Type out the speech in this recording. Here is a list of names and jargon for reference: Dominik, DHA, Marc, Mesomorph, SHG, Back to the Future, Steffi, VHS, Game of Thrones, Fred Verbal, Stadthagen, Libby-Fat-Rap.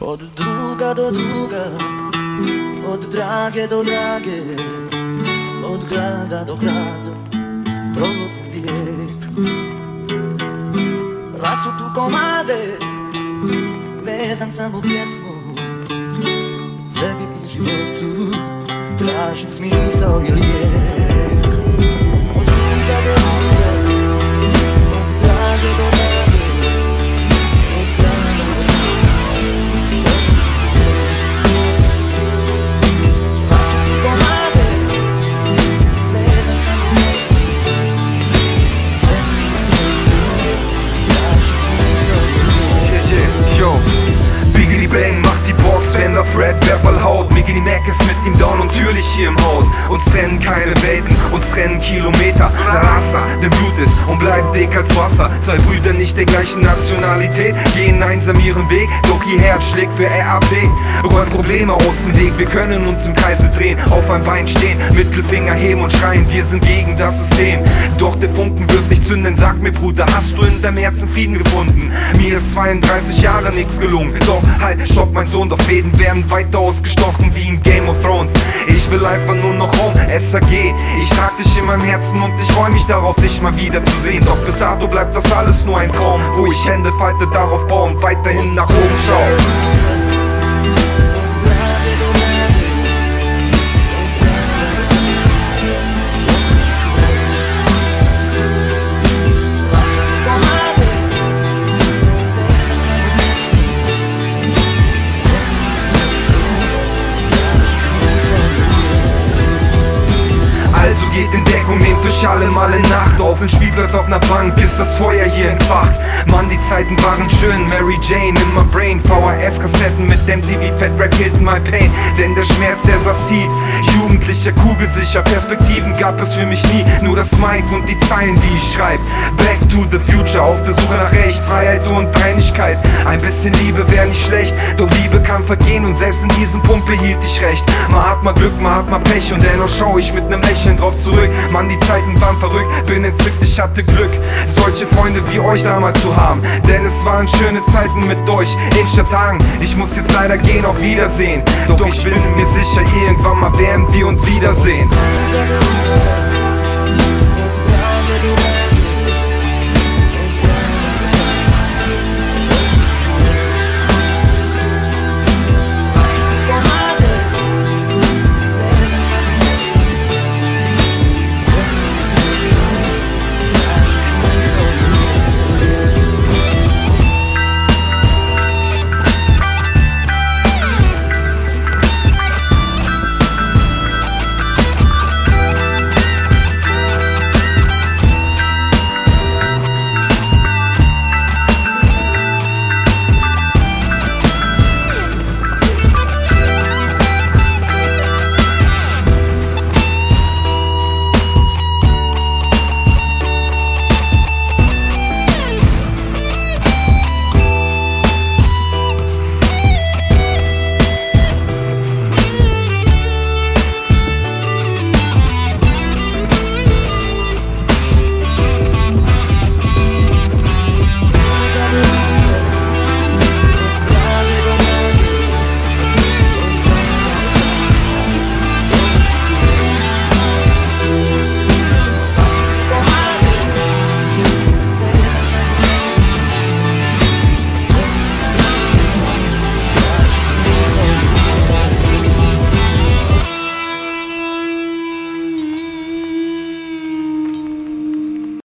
Od druga do druga, od drage do drage, od grada do grada, prolog vijek. Rasutu komade, vezan sam u pjesmu, sebi i životu, tražim smisao i lijek. Od druga do druga, od drage do drage, Fred Verbal haut, mir geht die Mac ist mit ihm down und türlich hier im Haus. Uns trennen keine Welten, uns trennen Kilometer. La Raza, dem Blut ist und bleibt dick als Wasser. Zwei Brüder nicht der gleichen Nationalität, gehen einsam ihren Weg, doch ihr Herz schlägt für RAP. Räumt Probleme aus dem Weg, wir können uns im Kreise drehen, auf ein Bein stehen, Mittelfinger heben und schreien, wir sind gegen das System. Doch der Funken wird nicht zünden, sag mir Bruder, hast du in deinem Herzen Frieden gefunden? Mir ist 32 Jahre nichts gelungen, doch halt, stopp mein Sohn, doch Fäden werden weiter ausgestochen wie in Game of Thrones. Ich will einfach nur noch home, SHG. Ich trag dich in meinem Herzen und ich freu mich darauf, dich mal wieder zu sehen. Doch bis dato bleibt das alles nur ein Traum, wo ich Hände falte, darauf bau und weiterhin nach oben schau. Geht in Deckung, nehmt euch alle mal in Nacht auf, ein Spielplatz auf ner Bank, bis das Feuer hier entfacht. Mann, die Zeiten waren schön, Mary Jane in my brain, VHS-Kassetten mit dem Libby-Fat-Rap hitten my pain. Denn der Schmerz, der saß tief, jugendlicher, kugelsicher, Perspektiven gab es für mich nie, nur das Mic und die Zeilen, die ich schreib. Back to the Future, auf der Suche nach Recht, Freiheit und Einigkeit. Ein bisschen Liebe wär nicht schlecht, doch Liebe kann vergehen und selbst in diesem Punkt behielt ich recht. Man hat mal Glück, man hat mal Pech und dennoch schau ich mit nem Lächeln drauf zurück. Mann, die Zeiten waren verrückt, bin entzückt, ich hatte Glück, solche Freunde wie euch damals zu haben. Denn es waren schöne Zeiten mit euch in Stadthagen. Ich muss jetzt leider gehen, auf Wiedersehen. Doch ich bin mir sicher, irgendwann mal werden wir uns wiedersehen.